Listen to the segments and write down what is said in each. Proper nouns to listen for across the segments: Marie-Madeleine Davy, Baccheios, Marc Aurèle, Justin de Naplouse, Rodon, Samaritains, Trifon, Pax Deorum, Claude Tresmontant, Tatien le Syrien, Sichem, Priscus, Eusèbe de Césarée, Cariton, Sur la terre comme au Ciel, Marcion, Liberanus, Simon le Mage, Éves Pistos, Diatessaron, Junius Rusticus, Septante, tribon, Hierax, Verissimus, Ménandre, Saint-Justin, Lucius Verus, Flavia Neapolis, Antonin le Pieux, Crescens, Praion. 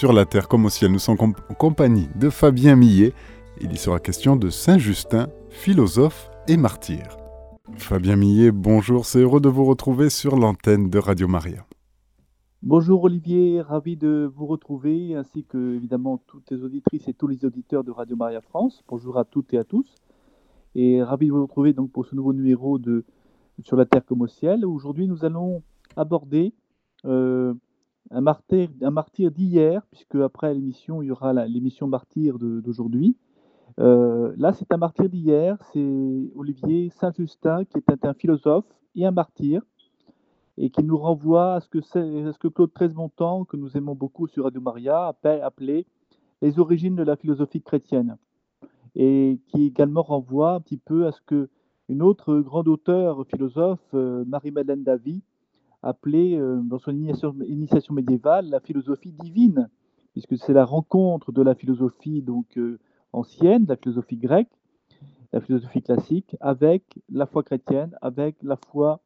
Sur la terre comme au ciel, nous sommes en compagnie de Fabien Millet. Il y sera question de Saint-Justin, philosophe et martyr. Fabien Millet, bonjour, c'est heureux de vous retrouver sur l'antenne de Radio Maria. Bonjour Olivier, ravi de vous retrouver, ainsi que évidemment toutes les auditrices et tous les auditeurs de Radio Maria France. Bonjour à toutes et à tous, et ravi de vous retrouver donc pour ce nouveau numéro de Sur la terre comme au ciel. Aujourd'hui nous allons aborder un martyr d'hier, puisque après l'émission il y aura l'émission martyr d'aujourd'hui. Là c'est un martyr d'hier, c'est Olivier, Saint-Justin, qui était un philosophe et un martyr, et qui nous renvoie à ce que Claude Tresmontant, que nous aimons beaucoup sur Radio Maria, appelait les origines de la philosophie chrétienne, et qui également renvoie un petit peu à ce que une autre grande auteure philosophe, Marie-Madeleine Davy, appelait dans son initiation médiévale la philosophie divine, puisque c'est la rencontre de la philosophie donc ancienne, la philosophie grecque, la philosophie classique, avec la foi chrétienne, avec la foi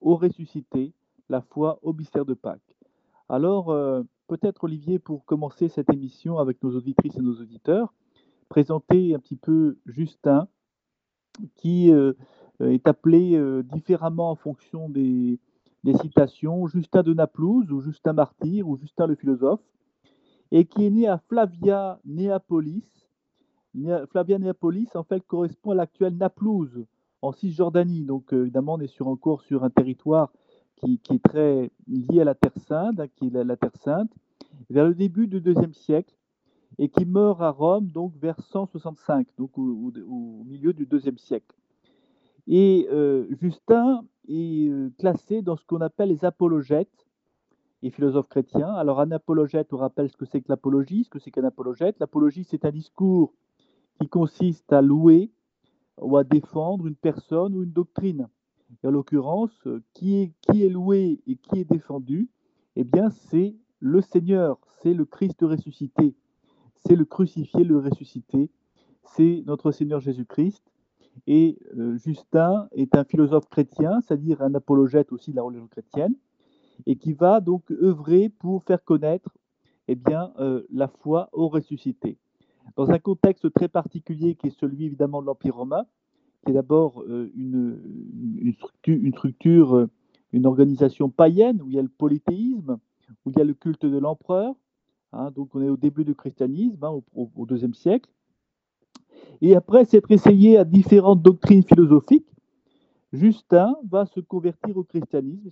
au ressuscité, la foi au mystère de Pâques. Alors, peut-être Olivier, pour commencer cette émission avec nos auditrices et nos auditeurs, présenter un petit peu Justin, qui est appelé différemment en fonction des citations, Justin de Naplouse, ou Justin martyr, ou Justin le philosophe, et qui est né à Flavia Neapolis. Flavia Neapolis, en fait, correspond à l'actuelle Naplouse, en Cisjordanie. Donc, évidemment, on est encore sur un territoire qui est très lié à la Terre Sainte, qui est la Terre Sainte, vers le début du IIe siècle, et qui meurt à Rome, donc vers 165, donc au milieu du IIe siècle. Et Justin est classé dans ce qu'on appelle les apologètes et philosophes chrétiens. Alors, un apologète, on rappelle ce que c'est que l'apologie, ce que c'est qu'un apologète. L'apologie, c'est un discours qui consiste à louer ou à défendre une personne ou une doctrine. Et en l'occurrence, qui est loué et qui est défendu, eh bien, c'est le Seigneur, c'est le Christ ressuscité, c'est le crucifié, le ressuscité, c'est notre Seigneur Jésus-Christ. Et Justin est un philosophe chrétien, c'est-à-dire un apologète aussi de la religion chrétienne, et qui va donc œuvrer pour faire connaître la foi au ressuscité, dans un contexte très particulier qui est celui évidemment de l'Empire romain, qui est d'abord une structure, une organisation païenne où il y a le polythéisme, où il y a le culte de l'empereur. Hein, donc on est au début du christianisme, hein, au IIe siècle. Et après s'être essayé à différentes doctrines philosophiques, Justin va se convertir au christianisme,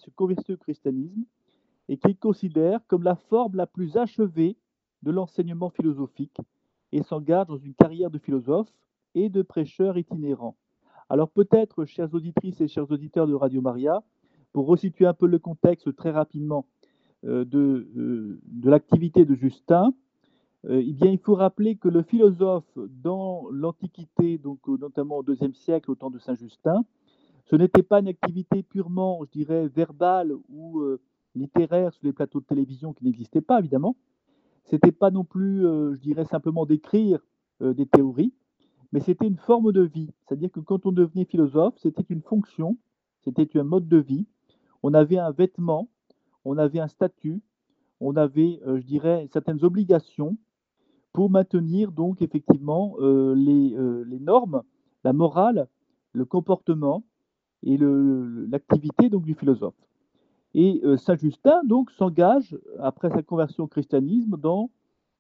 et qu'il considère comme la forme la plus achevée de l'enseignement philosophique, et s'engage dans une carrière de philosophe et de prêcheur itinérant. Alors peut-être, chères auditrices et chers auditeurs de Radio Maria, pour resituer un peu le contexte très rapidement de l'activité de Justin, il faut rappeler que le philosophe dans l'Antiquité, donc notamment au IIe siècle, au temps de Saint-Justin, ce n'était pas une activité purement, je dirais, verbale ou littéraire sur les plateaux de télévision qui n'existaient pas, évidemment. C'était pas non plus, je dirais, simplement d'écrire des théories, mais c'était une forme de vie. C'est-à-dire que quand on devenait philosophe, c'était une fonction, c'était un mode de vie. On avait un vêtement, on avait un statut, on avait, je dirais, certaines obligations pour maintenir donc effectivement les normes, la morale, le comportement et l'activité donc du philosophe. Et Saint-Justin donc s'engage, après sa conversion au christianisme, dans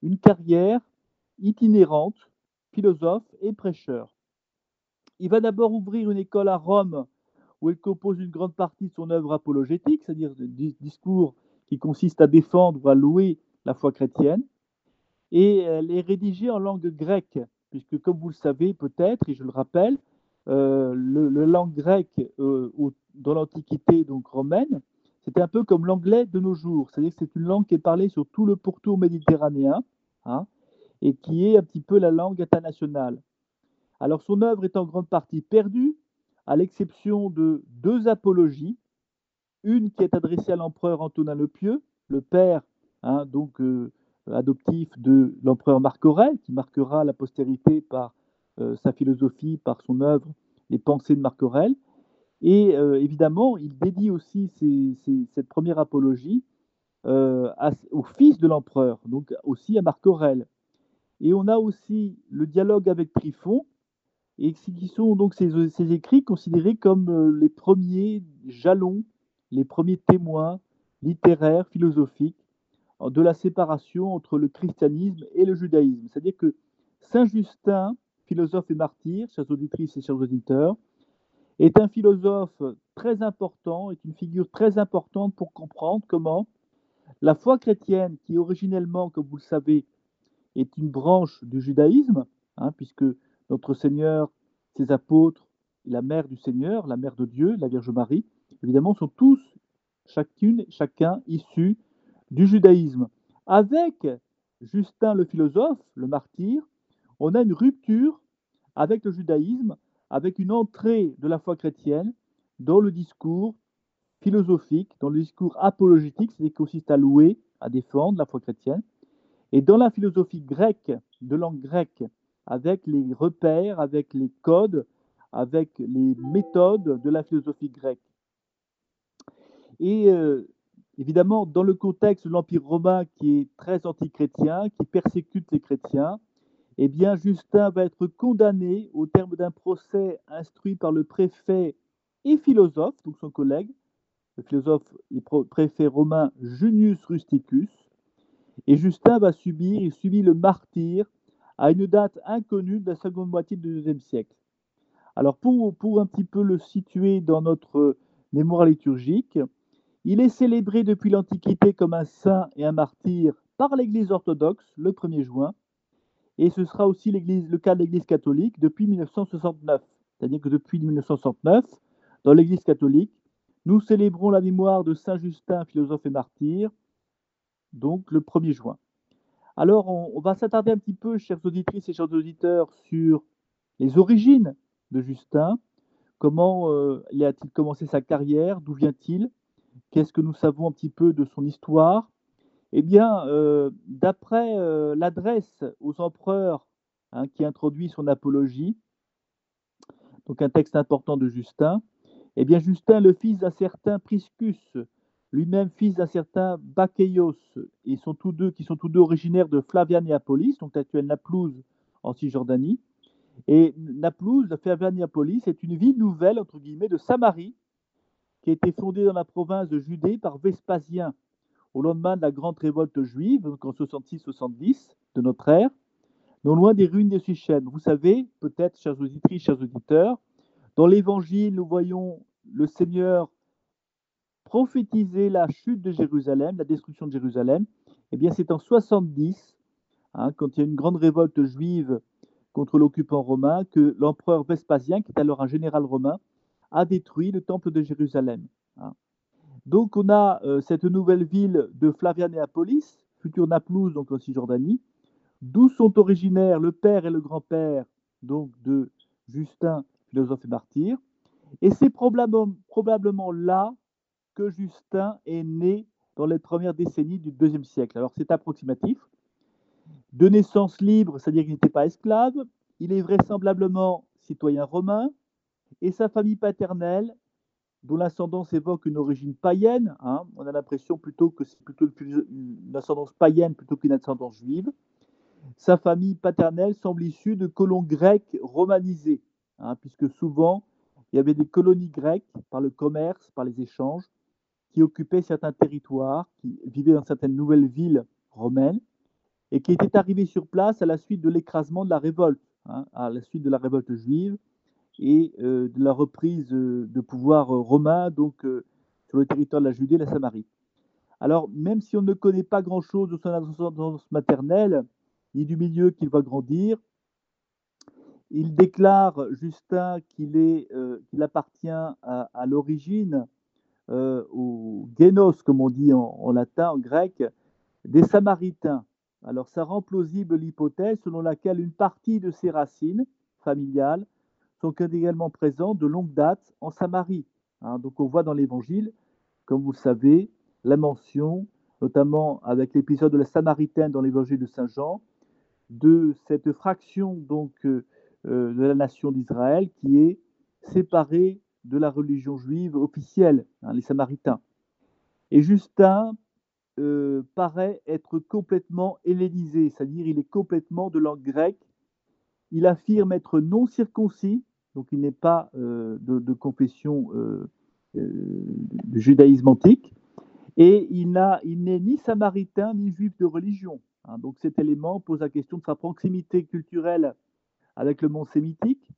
une carrière itinérante, philosophe et prêcheur. Il va d'abord ouvrir une école à Rome, où il compose une grande partie de son œuvre apologétique, c'est-à-dire des discours qui consistent à défendre ou à louer la foi chrétienne, et elle est rédigée en langue grecque, puisque comme vous le savez peut-être, et je le rappelle, la langue grecque dans l'Antiquité donc romaine, c'était un peu comme l'anglais de nos jours, c'est-à-dire que c'est une langue qui est parlée sur tout le pourtour méditerranéen, hein, et qui est un petit peu la langue internationale. Alors son œuvre est en grande partie perdue, à l'exception de deux apologies, une qui est adressée à l'empereur Antonin le Pieux, le père adoptif de l'empereur Marc Aurèle, qui marquera la postérité par sa philosophie, par son œuvre, les pensées de Marc Aurèle. Et évidemment, il dédie aussi cette première apologie au fils de l'empereur, donc aussi à Marc Aurèle. Et on a aussi le dialogue avec Trifon, et qui sont donc ces écrits considérés comme les premiers jalons, les premiers témoins littéraires, philosophiques, de la séparation entre le christianisme et le judaïsme. C'est-à-dire que Saint-Justin, philosophe et martyr, chers auditrices et chers auditeurs, est un philosophe très important, est une figure très importante pour comprendre comment la foi chrétienne, qui originellement, comme vous le savez, est une branche du judaïsme, hein, puisque notre Seigneur, ses apôtres, la mère du Seigneur, la mère de Dieu, la Vierge Marie, évidemment, sont tous, chacun, issus du judaïsme. Avec Justin le philosophe, le martyr, on a une rupture avec le judaïsme, avec une entrée de la foi chrétienne dans le discours philosophique, dans le discours apologétique, c'est-à-dire qui consiste à louer, à défendre la foi chrétienne, et dans la philosophie grecque, de langue grecque, avec les repères, avec les codes, avec les méthodes de la philosophie grecque. Et évidemment, dans le contexte de l'Empire romain qui est très antichrétien, qui persécute les chrétiens, eh bien, Justin va être condamné au terme d'un procès instruit par le préfet et philosophe, donc son collègue, le philosophe et préfet romain Junius Rusticus. Et Justin va subir, il subit le martyre à une date inconnue de la seconde moitié du IIe siècle. Alors, pour un petit peu le situer dans notre mémoire liturgique, il est célébré depuis l'Antiquité comme un saint et un martyr par l'Église orthodoxe le 1er juin, et ce sera aussi le cas de l'Église catholique depuis 1969. C'est-à-dire que depuis 1969, dans l'Église catholique, nous célébrons la mémoire de Saint Justin, philosophe et martyr, donc le 1er juin. Alors, on va s'attarder un petit peu, chères auditrices et chers auditeurs, sur les origines de Justin. Comment a-t-il commencé sa carrière? D'où vient-il? Qu'est-ce que nous savons un petit peu de son histoire? Eh bien, d'après l'adresse aux empereurs, hein, qui introduit son apologie, donc un texte important de Justin, eh bien, Justin, le fils d'un certain Priscus, lui-même fils d'un certain Baccheios, et qui sont tous deux originaires de Flavia Neapolis, donc actuelle Naplouse en Cisjordanie. Et Naplouse, Flavia Neapolis, est une ville nouvelle, entre guillemets, de Samarie, qui a été fondée dans la province de Judée par Vespasien, au lendemain de la grande révolte juive, donc en 66-70 de notre ère, non loin des ruines de Sichem. Vous savez, peut-être, chers auditrices, chers auditeurs, dans l'Évangile, nous voyons le Seigneur prophétiser la chute de Jérusalem, la destruction de Jérusalem. Eh bien, c'est en 70, hein, quand il y a une grande révolte juive contre l'occupant romain, que l'empereur Vespasien, qui est alors un général romain, a détruit le temple de Jérusalem. Hein. Donc, on a cette nouvelle ville de Flavia Neapolis, future Naplouse, donc en Cisjordanie, d'où sont originaires le père et le grand-père donc de Justin, philosophe et martyr. Et c'est probablement là que Justin est né dans les premières décennies du IIe siècle. Alors, c'est approximatif. De naissance libre, c'est-à-dire qu'il n'était pas esclave, il est vraisemblablement citoyen romain, et sa famille paternelle, dont l'ascendance évoque une origine païenne, hein, on a l'impression plutôt que c'est plutôt une ascendance païenne plutôt qu'une ascendance juive, sa famille paternelle semble issue de colons grecs romanisés, hein, puisque souvent il y avait des colonies grecques, par le commerce, par les échanges, qui occupaient certains territoires, qui vivaient dans certaines nouvelles villes romaines, et qui étaient arrivés sur place à la suite de l'écrasement de la révolte, hein, à la suite de la révolte juive, et de la reprise de pouvoir romain donc, sur le territoire de la Judée et la Samarie. Alors, même si on ne connaît pas grand-chose de son ascendance maternelle, ni du milieu qu'il va grandir, il déclare, Justin, qu'il appartient à l'origine, au génos, comme on dit en latin, en grec, des Samaritains. Alors, ça rend plausible l'hypothèse selon laquelle une partie de ses racines familiales sont également présents de longue date en Samarie. Hein, donc on voit dans l'Évangile, comme vous le savez, la mention, notamment avec l'épisode de la Samaritaine dans l'Évangile de Saint Jean, de cette fraction donc, de la nation d'Israël qui est séparée de la religion juive officielle, hein, les Samaritains. Et Justin paraît être complètement hellénisé, c'est-à-dire il est complètement de langue grecque. Il affirme être non circoncis, donc il n'est pas de confession du judaïsme antique, et il n'est ni samaritain ni juif de religion. Hein, donc cet élément pose la question de sa proximité culturelle avec le monde sémitique.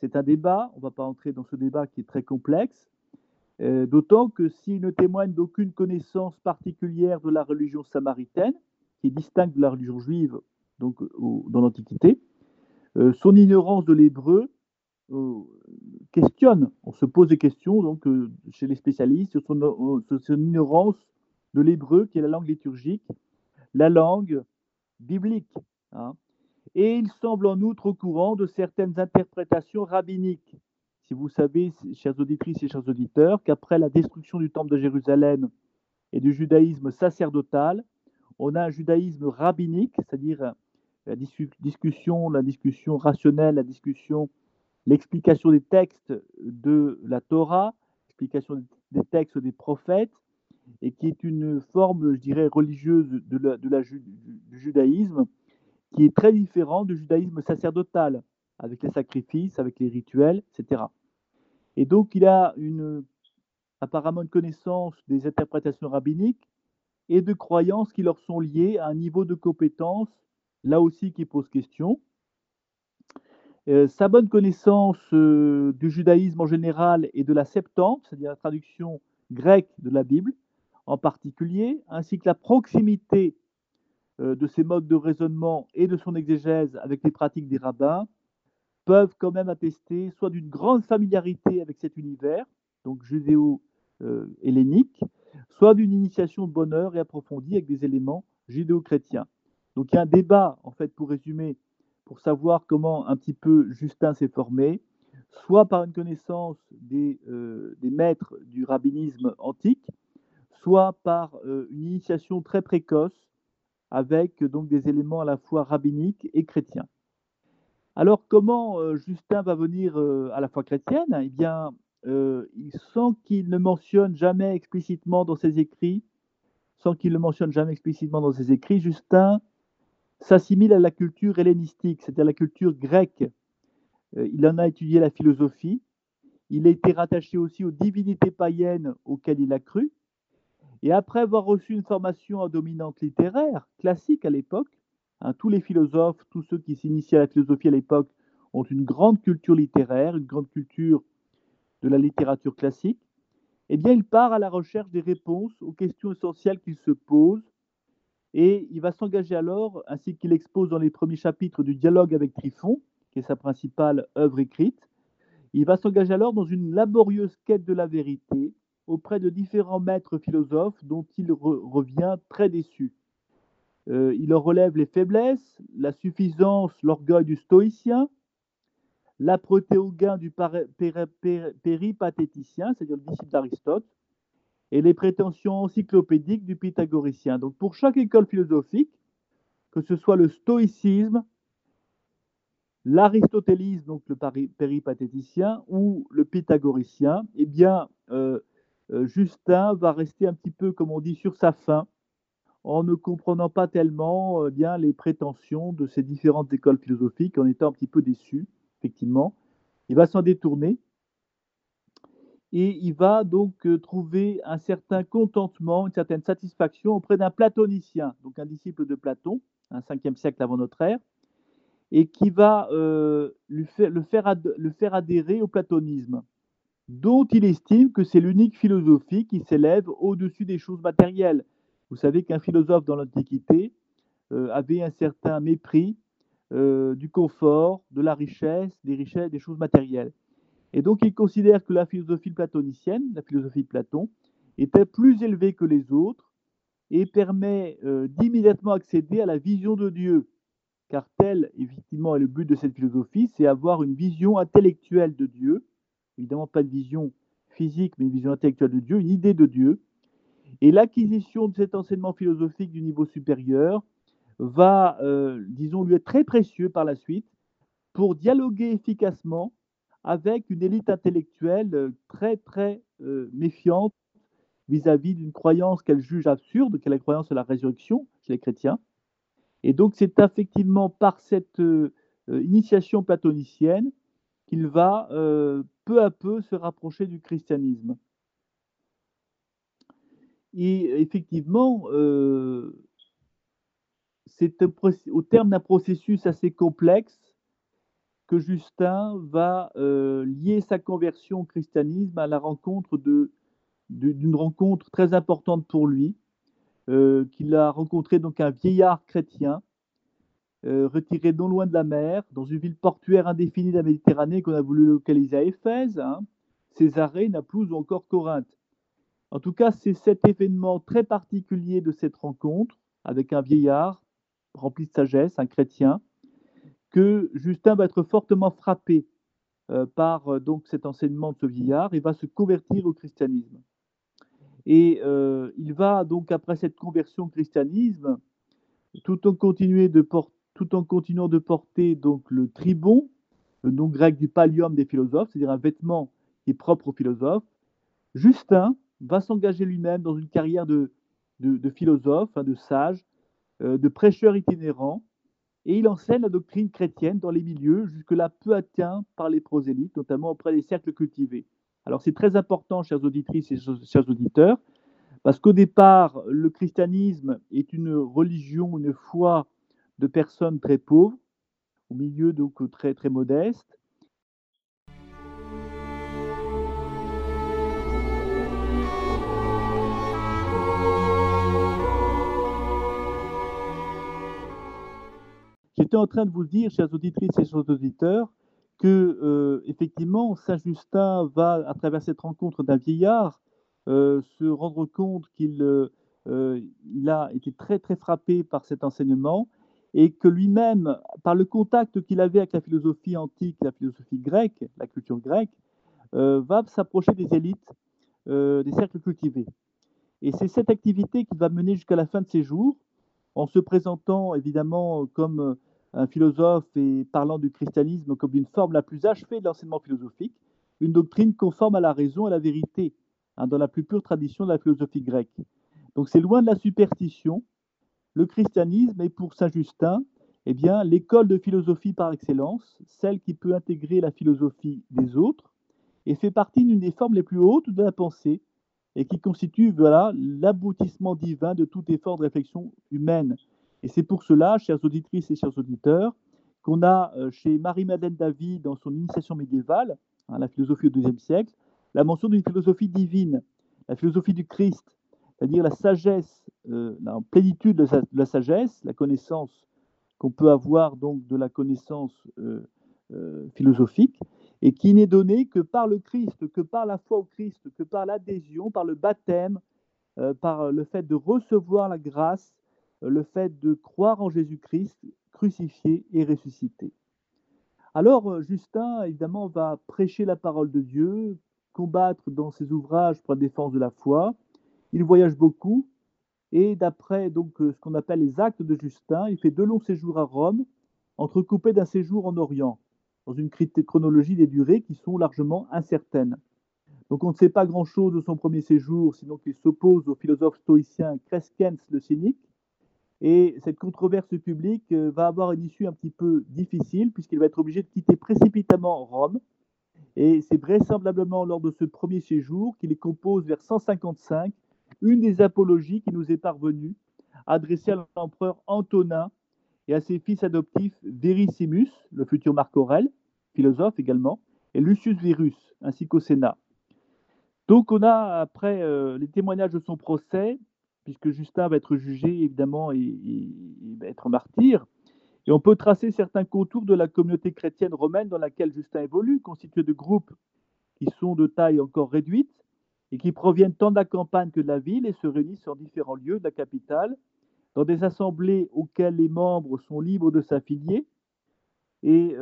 C'est un débat, on ne va pas entrer dans ce débat qui est très complexe, d'autant que s'il ne témoigne d'aucune connaissance particulière de la religion samaritaine, qui est distincte de la religion juive donc, dans l'Antiquité, son ignorance de l'hébreu questionne, on se pose des questions donc, chez les spécialistes sur son ignorance de l'hébreu qui est la langue liturgique, la langue biblique. Hein. Et il semble en outre au courant de certaines interprétations rabbiniques. Si vous savez, chères auditrices et chers auditeurs, qu'après la destruction du temple de Jérusalem et du judaïsme sacerdotal, on a un judaïsme rabbinique, c'est-à-dire la discussion rationnelle, l'explication des textes de la Torah, l'explication des textes des prophètes, et qui est une forme, je dirais, religieuse du judaïsme, qui est très différente du judaïsme sacerdotal, avec les sacrifices, avec les rituels, etc. Et donc, il a apparemment une connaissance des interprétations rabbiniques et de croyances qui leur sont liées à un niveau de compétence, là aussi qui pose question. Sa bonne connaissance du judaïsme en général et de la Septante, c'est-à-dire la traduction grecque de la Bible en particulier, ainsi que la proximité de ses modes de raisonnement et de son exégèse avec les pratiques des rabbins, peuvent quand même attester soit d'une grande familiarité avec cet univers, donc judéo-hellénique, soit d'une initiation de bonheur et approfondie avec des éléments judéo-chrétiens. Donc il y a un débat, en fait, pour résumer, pour savoir comment un petit peu Justin s'est formé, soit par une connaissance des maîtres du rabbinisme antique, soit par une initiation très précoce, avec donc des éléments à la fois rabbiniques et chrétiens. Alors, comment Justin va venir à la foi chrétienne? Eh bien, sans qu'il ne mentionne jamais explicitement dans ses écrits, Justin s'assimile à la culture hellénistique, c'est-à-dire la culture grecque. Il en a étudié la philosophie, il a été rattaché aussi aux divinités païennes auxquelles il a cru, et après avoir reçu une formation en dominante littéraire, classique à l'époque, hein, tous les philosophes, tous ceux qui s'initient à la philosophie à l'époque ont une grande culture littéraire, une grande culture de la littérature classique, eh bien il part à la recherche des réponses aux questions essentielles qu'il se pose, et il va s'engager alors, ainsi qu'il expose dans les premiers chapitres du dialogue avec Trifon, qui est sa principale œuvre écrite, il va s'engager alors dans une laborieuse quête de la vérité, auprès de différents maîtres philosophes dont il revient très déçu. Il en relève les faiblesses, la suffisance, l'orgueil du stoïcien, l'âpreté au gain du péripatéticien, c'est-à-dire le disciple d'Aristote, et les prétentions encyclopédiques du pythagoricien. Donc pour chaque école philosophique, que ce soit le stoïcisme, l'aristotélisme, donc le péripatéticien, ou le pythagoricien, eh bien, Justin va rester un petit peu, comme on dit, sur sa faim, en ne comprenant pas tellement bien les prétentions de ces différentes écoles philosophiques, en étant un petit peu déçu, effectivement. Il va s'en détourner et il va donc trouver un certain contentement, une certaine satisfaction auprès d'un platonicien, donc un disciple de Platon, un 5e siècle avant notre ère, et qui va le faire adhérer au platonisme, dont il estime que c'est l'unique philosophie qui s'élève au-dessus des choses matérielles. Vous savez qu'un philosophe dans l'Antiquité avait un certain mépris du confort, de la richesse, des choses matérielles. Et donc il considère que la philosophie platonicienne, la philosophie de Platon, était plus élevée que les autres et permet d'immédiatement accéder à la vision de Dieu, car tel, effectivement, est le but de cette philosophie, c'est avoir une vision intellectuelle de Dieu, évidemment pas de vision physique, mais une vision intellectuelle de Dieu, une idée de Dieu. Et l'acquisition de cet enseignement philosophique du niveau supérieur va, disons, lui être très précieux par la suite pour dialoguer efficacement avec une élite intellectuelle très, très méfiante vis-à-vis d'une croyance qu'elle juge absurde, qu'est la croyance de la résurrection chez les chrétiens. Et donc, c'est effectivement par cette initiation platonicienne qu'il va peu à peu se rapprocher du christianisme. Et effectivement, c'est au terme d'un processus assez complexe que Justin va lier sa conversion au christianisme à la rencontre d'une rencontre très importante pour lui, qu'il a rencontré donc un vieillard chrétien retiré non loin de la mer, dans une ville portuaire indéfinie de la Méditerranée qu'on a voulu localiser à Éphèse, Césarée, Naplouse ou encore Corinthe. En tout cas, c'est cet événement très particulier de cette rencontre avec un vieillard rempli de sagesse, un chrétien, que Justin va être fortement frappé par donc cet enseignement de ce vieillard et va se convertir au christianisme. Et il va donc, après cette conversion au christianisme, tout en continuant de porter donc, le tribon, le nom grec du pallium des philosophes, c'est-à-dire un vêtement qui est propre aux philosophes, Justin va s'engager lui-même dans une carrière de philosophe, de sage, de prêcheur itinérant, et il enseigne la doctrine chrétienne dans les milieux jusque-là peu atteints par les prosélytes, notamment auprès des cercles cultivés. Alors c'est très important, chères auditrices et chers auditeurs, parce qu'au départ, le christianisme est une religion, une foi de personnes très pauvres, au milieu donc très, très modestes. J'étais en train de vous dire, chers auditrices et chers auditeurs, que effectivement, Saint Justin va, à travers cette rencontre d'un vieillard, se rendre compte qu'il a été très, très frappé par cet enseignement et que lui-même, par le contact qu'il avait avec la philosophie antique, la philosophie grecque, la culture grecque, va s'approcher des élites, des cercles cultivés. Et c'est cette activité qui va mener jusqu'à la fin de ses jours, en se présentant évidemment comme un philosophe et parlant du christianisme comme d'une forme la plus achevée de l'enseignement philosophique, une doctrine conforme à la raison et à la vérité, dans la plus pure tradition de la philosophie grecque. Donc c'est loin de la superstition. Le christianisme est pour Saint Justin l'école de philosophie par excellence, celle qui peut intégrer la philosophie des autres et fait partie d'une des formes les plus hautes de la pensée et qui constitue l'aboutissement divin de tout effort de réflexion humaine. Et c'est pour cela, chères auditrices et chers auditeurs, qu'on a chez Marie-Madeleine Davy, dans son initiation médiévale, la philosophie au IIe siècle, la mention d'une philosophie divine, la philosophie du Christ, c'est-à-dire la sagesse, la plénitude de la sagesse, la connaissance qu'on peut avoir donc de la connaissance philosophique, et qui n'est donnée que par le Christ, que par la foi au Christ, que par l'adhésion, par le baptême, par le fait de recevoir la grâce, le fait de croire en Jésus-Christ crucifié et ressuscité. Alors Justin, évidemment, va prêcher la parole de Dieu, combattre dans ses ouvrages pour la défense de la foi. Il voyage beaucoup et d'après donc ce qu'on appelle les actes de Justin, il fait 2 longs séjours à Rome, entrecoupés d'un séjour en Orient, dans une chronologie des durées qui sont largement incertaines. Donc on ne sait pas grand-chose de son premier séjour, sinon qu'il s'oppose au philosophe stoïcien Crescens le cynique. Et cette controverse publique va avoir une issue un petit peu difficile puisqu'il va être obligé de quitter précipitamment Rome. Et c'est vraisemblablement lors de ce premier séjour qu'il compose vers 155 une des apologies qui nous est parvenue, adressée à l'empereur Antonin et à ses fils adoptifs Verissimus, le futur Marc Aurèle, philosophe également, et Lucius Verus, ainsi qu'au Sénat. Donc on a après les témoignages de son procès, puisque Justin va être jugé évidemment et va être martyr. Et on peut tracer certains contours de la communauté chrétienne romaine dans laquelle Justin évolue, constituée de groupes qui sont de taille encore réduite et qui proviennent tant de la campagne que de la ville et se réunissent en différents lieux de la capitale, dans des assemblées auxquelles les membres sont libres de s'affilier. Et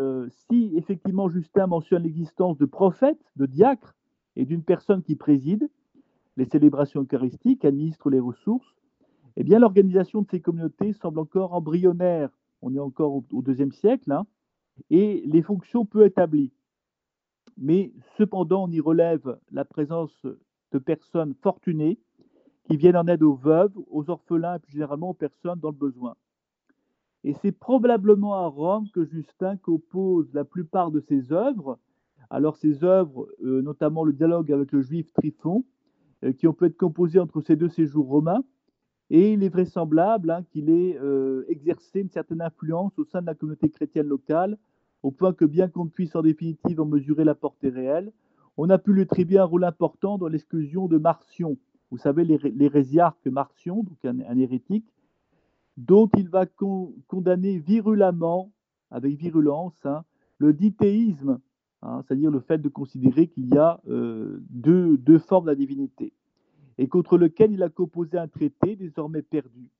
si effectivement Justin mentionne l'existence de prophètes, de diacres et d'une personne qui préside les célébrations eucharistiques, administre les ressources, eh bien l'organisation de ces communautés semble encore embryonnaire. On est encore au IIe siècle, et les fonctions peu établies. Mais cependant, on y relève la présence de personnes fortunées qui viennent en aide aux veuves, aux orphelins et plus généralement aux personnes dans le besoin. Et c'est probablement à Rome que Justin compose la plupart de ses œuvres. Alors ses œuvres, notamment le dialogue avec le juif Trifon, qui ont pu être composées entre ces deux séjours romains, et il est vraisemblable qu'il ait exercé une certaine influence au sein de la communauté chrétienne locale, au point que bien qu'on ne puisse en définitive en mesurer la portée réelle, on a pu lui attribuer un rôle important dans l'exclusion de Marcion. Vous savez, l'hérésiarque Marcion, donc un hérétique, dont il va condamner virulemment, avec virulence, le dithéisme, c'est-à-dire le fait de considérer qu'il y a deux formes de la divinité, et contre lequel il a composé un traité désormais perdu.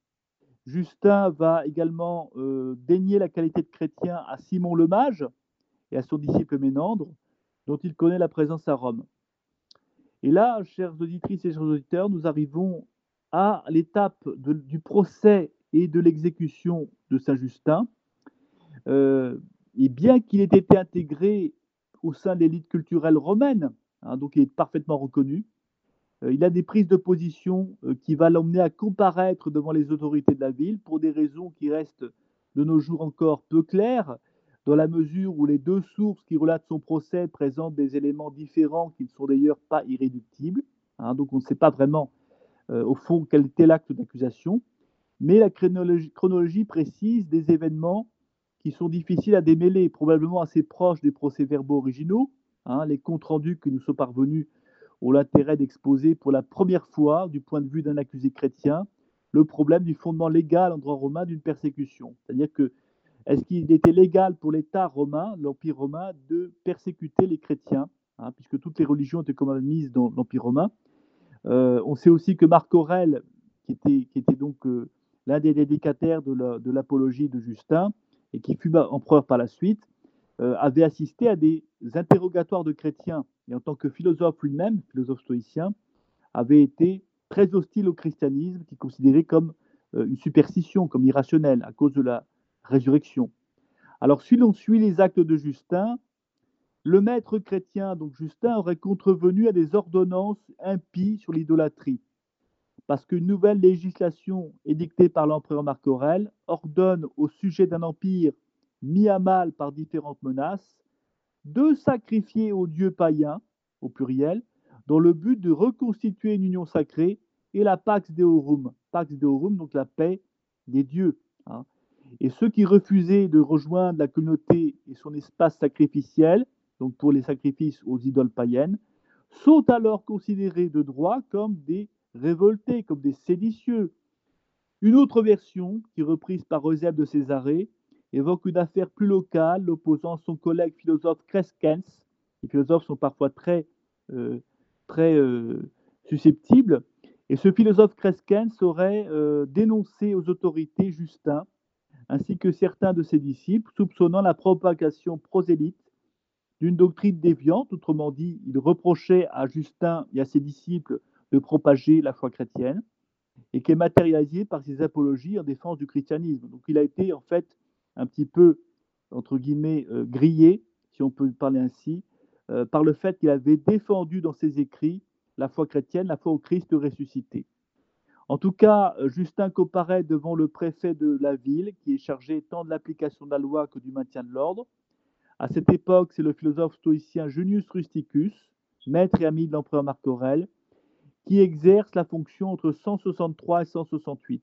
Justin va également dénier la qualité de chrétien à Simon le Mage et à son disciple Ménandre, dont il connaît la présence à Rome. Et là, chères auditrices et chers auditeurs, nous arrivons à l'étape du procès et de l'exécution de Saint Justin. Et bien qu'il ait été intégré au sein de l'élite culturelle romaine, donc il est parfaitement reconnu, il a des prises de position qui vont l'emmener à comparaître devant les autorités de la ville pour des raisons qui restent de nos jours encore peu claires, dans la mesure où les deux sources qui relatent son procès présentent des éléments différents qui ne sont d'ailleurs pas irréductibles. Donc on ne sait pas vraiment, au fond, quel était l'acte d'accusation. Mais la chronologie précise des événements qui sont difficiles à démêler, probablement assez proches des procès-verbaux originaux. Les comptes rendus qui nous sont parvenus ont l'intérêt d'exposer pour la première fois, du point de vue d'un accusé chrétien, le problème du fondement légal en droit romain d'une persécution. C'est-à-dire que, est-ce qu'il était légal pour l'État romain, l'Empire romain, de persécuter les chrétiens, puisque toutes les religions étaient commises dans l'Empire romain. On sait aussi que Marc Aurèle, qui était donc l'un des dédicataires de l'apologie de Justin, et qui fut empereur par la suite, avait assisté à des interrogatoires de chrétiens, et en tant que philosophe lui-même, philosophe stoïcien, avait été très hostile au christianisme, qui considérait comme une superstition, comme irrationnelle, à cause de la résurrection. Alors, si l'on suit les actes de Justin, le maître chrétien, donc Justin, aurait contrevenu à des ordonnances impies sur l'idolâtrie, parce qu'une nouvelle législation édictée par l'empereur Marc Aurèle ordonne au sujet d'un empire mis à mal par différentes menaces de sacrifier aux dieux païens, au pluriel, dans le but de reconstituer une union sacrée et la Pax Deorum. Pax Deorum, donc la paix des dieux. Et ceux qui refusaient de rejoindre la communauté et son espace sacrificiel, donc pour les sacrifices aux idoles païennes, sont alors considérés de droit comme des révoltés, comme des séditieux. Une autre version, qui est reprise par Eusèbe de Césarée, évoque une affaire plus locale, l'opposant son collègue philosophe Crescens. Les philosophes sont parfois très susceptibles. Et ce philosophe Crescens aurait dénoncé aux autorités Justin, ainsi que certains de ses disciples, soupçonnant la propagation prosélyte d'une doctrine déviante. Autrement dit, il reprochait à Justin et à ses disciples de propager la foi chrétienne, et qui est matérialisée par ses apologies en défense du christianisme. Donc il a été en fait un petit peu, entre guillemets, grillé, si on peut parler ainsi, par le fait qu'il avait défendu dans ses écrits la foi chrétienne, la foi au Christ ressuscité. En tout cas, Justin comparaît devant le préfet de la ville, qui est chargé tant de l'application de la loi que du maintien de l'ordre. À cette époque, c'est le philosophe stoïcien Junius Rusticus, maître et ami de l'empereur Marc Aurèle, qui exerce la fonction entre 163 et 168.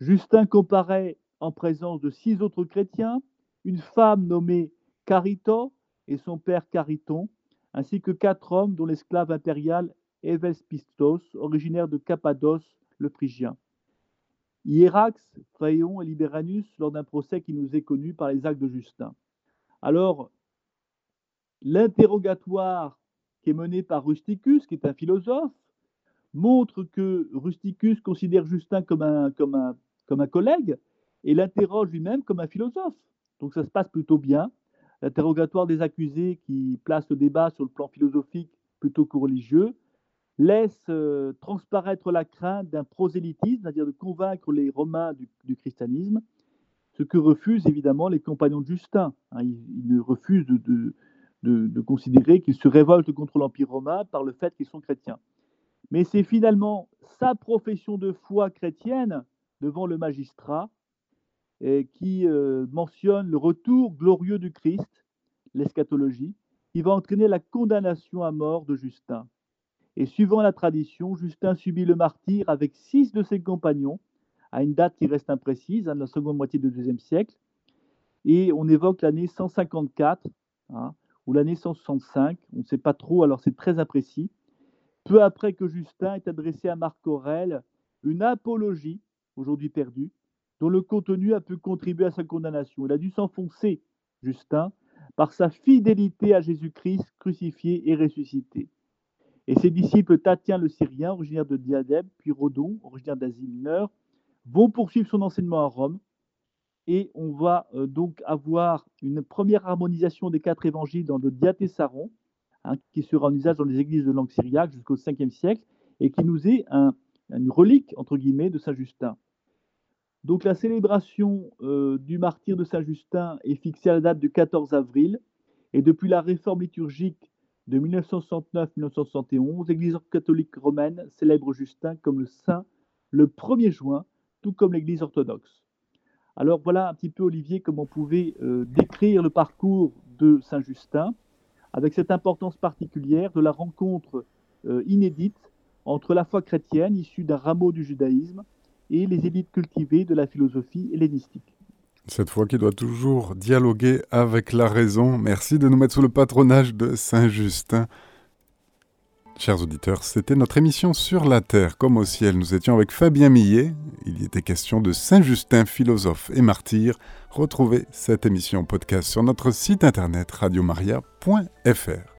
Justin comparaît en présence de 6 autres chrétiens, une femme nommée Cariton et son père Cariton, ainsi que 4 hommes, dont l'esclave impérial Éves Pistos, originaire de Cappadoce, le Phrygien. Hierax, Praion et Liberanus, lors d'un procès qui nous est connu par les actes de Justin. Alors, l'interrogatoire qui est mené par Rusticus, qui est un philosophe, montre que Rusticus considère Justin comme un collègue et l'interroge lui-même comme un philosophe. Donc ça se passe plutôt bien. L'interrogatoire des accusés, qui place le débat sur le plan philosophique plutôt que religieux, laisse transparaître la crainte d'un prosélytisme, c'est-à-dire de convaincre les Romains du christianisme, ce que refusent évidemment les compagnons de Justin. Ils refusent de considérer qu'ils se révoltent contre l'Empire romain par le fait qu'ils sont chrétiens. Mais c'est finalement sa profession de foi chrétienne devant le magistrat qui mentionne le retour glorieux du Christ, l'eschatologie, qui va entraîner la condamnation à mort de Justin. Et suivant la tradition, Justin subit le martyre avec 6 de ses compagnons, à une date qui reste imprécise, hein, de la seconde moitié du IIe siècle. Et on évoque l'année 154 hein, ou l'année 165, on ne sait pas trop, alors c'est très imprécis. Peu après que Justin ait adressé à Marc Aurèle une apologie, aujourd'hui perdue, dont le contenu a pu contribuer à sa condamnation. Il a dû s'enfoncer, Justin, par sa fidélité à Jésus-Christ crucifié et ressuscité. Et ses disciples Tatien le Syrien, originaire de Diadème, puis Rodon, originaire d'Asie mineure, vont poursuivre son enseignement à Rome. Et on va donc avoir une première harmonisation des 4 évangiles dans le Diatessaron, hein, qui sera en usage dans les églises de langue syriaque jusqu'au 5e siècle, et qui nous est une relique, entre guillemets, de Saint-Justin. Donc la célébration du martyre de Saint-Justin est fixée à la date du 14 avril, et depuis la réforme liturgique de 1969-1971, l'Église catholique romaine célèbre Justin comme le saint le 1er juin, tout comme l'Église orthodoxe. Alors voilà un petit peu, Olivier, comment on pouvait décrire le parcours de Saint-Justin, avec cette importance particulière de la rencontre inédite entre la foi chrétienne, issue d'un rameau du judaïsme, et les élites cultivées de la philosophie hellénistique. Cette foi qui doit toujours dialoguer avec la raison. Merci de nous mettre sous le patronage de Saint-Justin. Chers auditeurs, c'était notre émission Sur la terre comme au ciel. Nous étions avec Fabien Millet. Il y était question de Saint-Justin, philosophe et martyr. Retrouvez cette émission podcast sur notre site internet radiomaria.fr.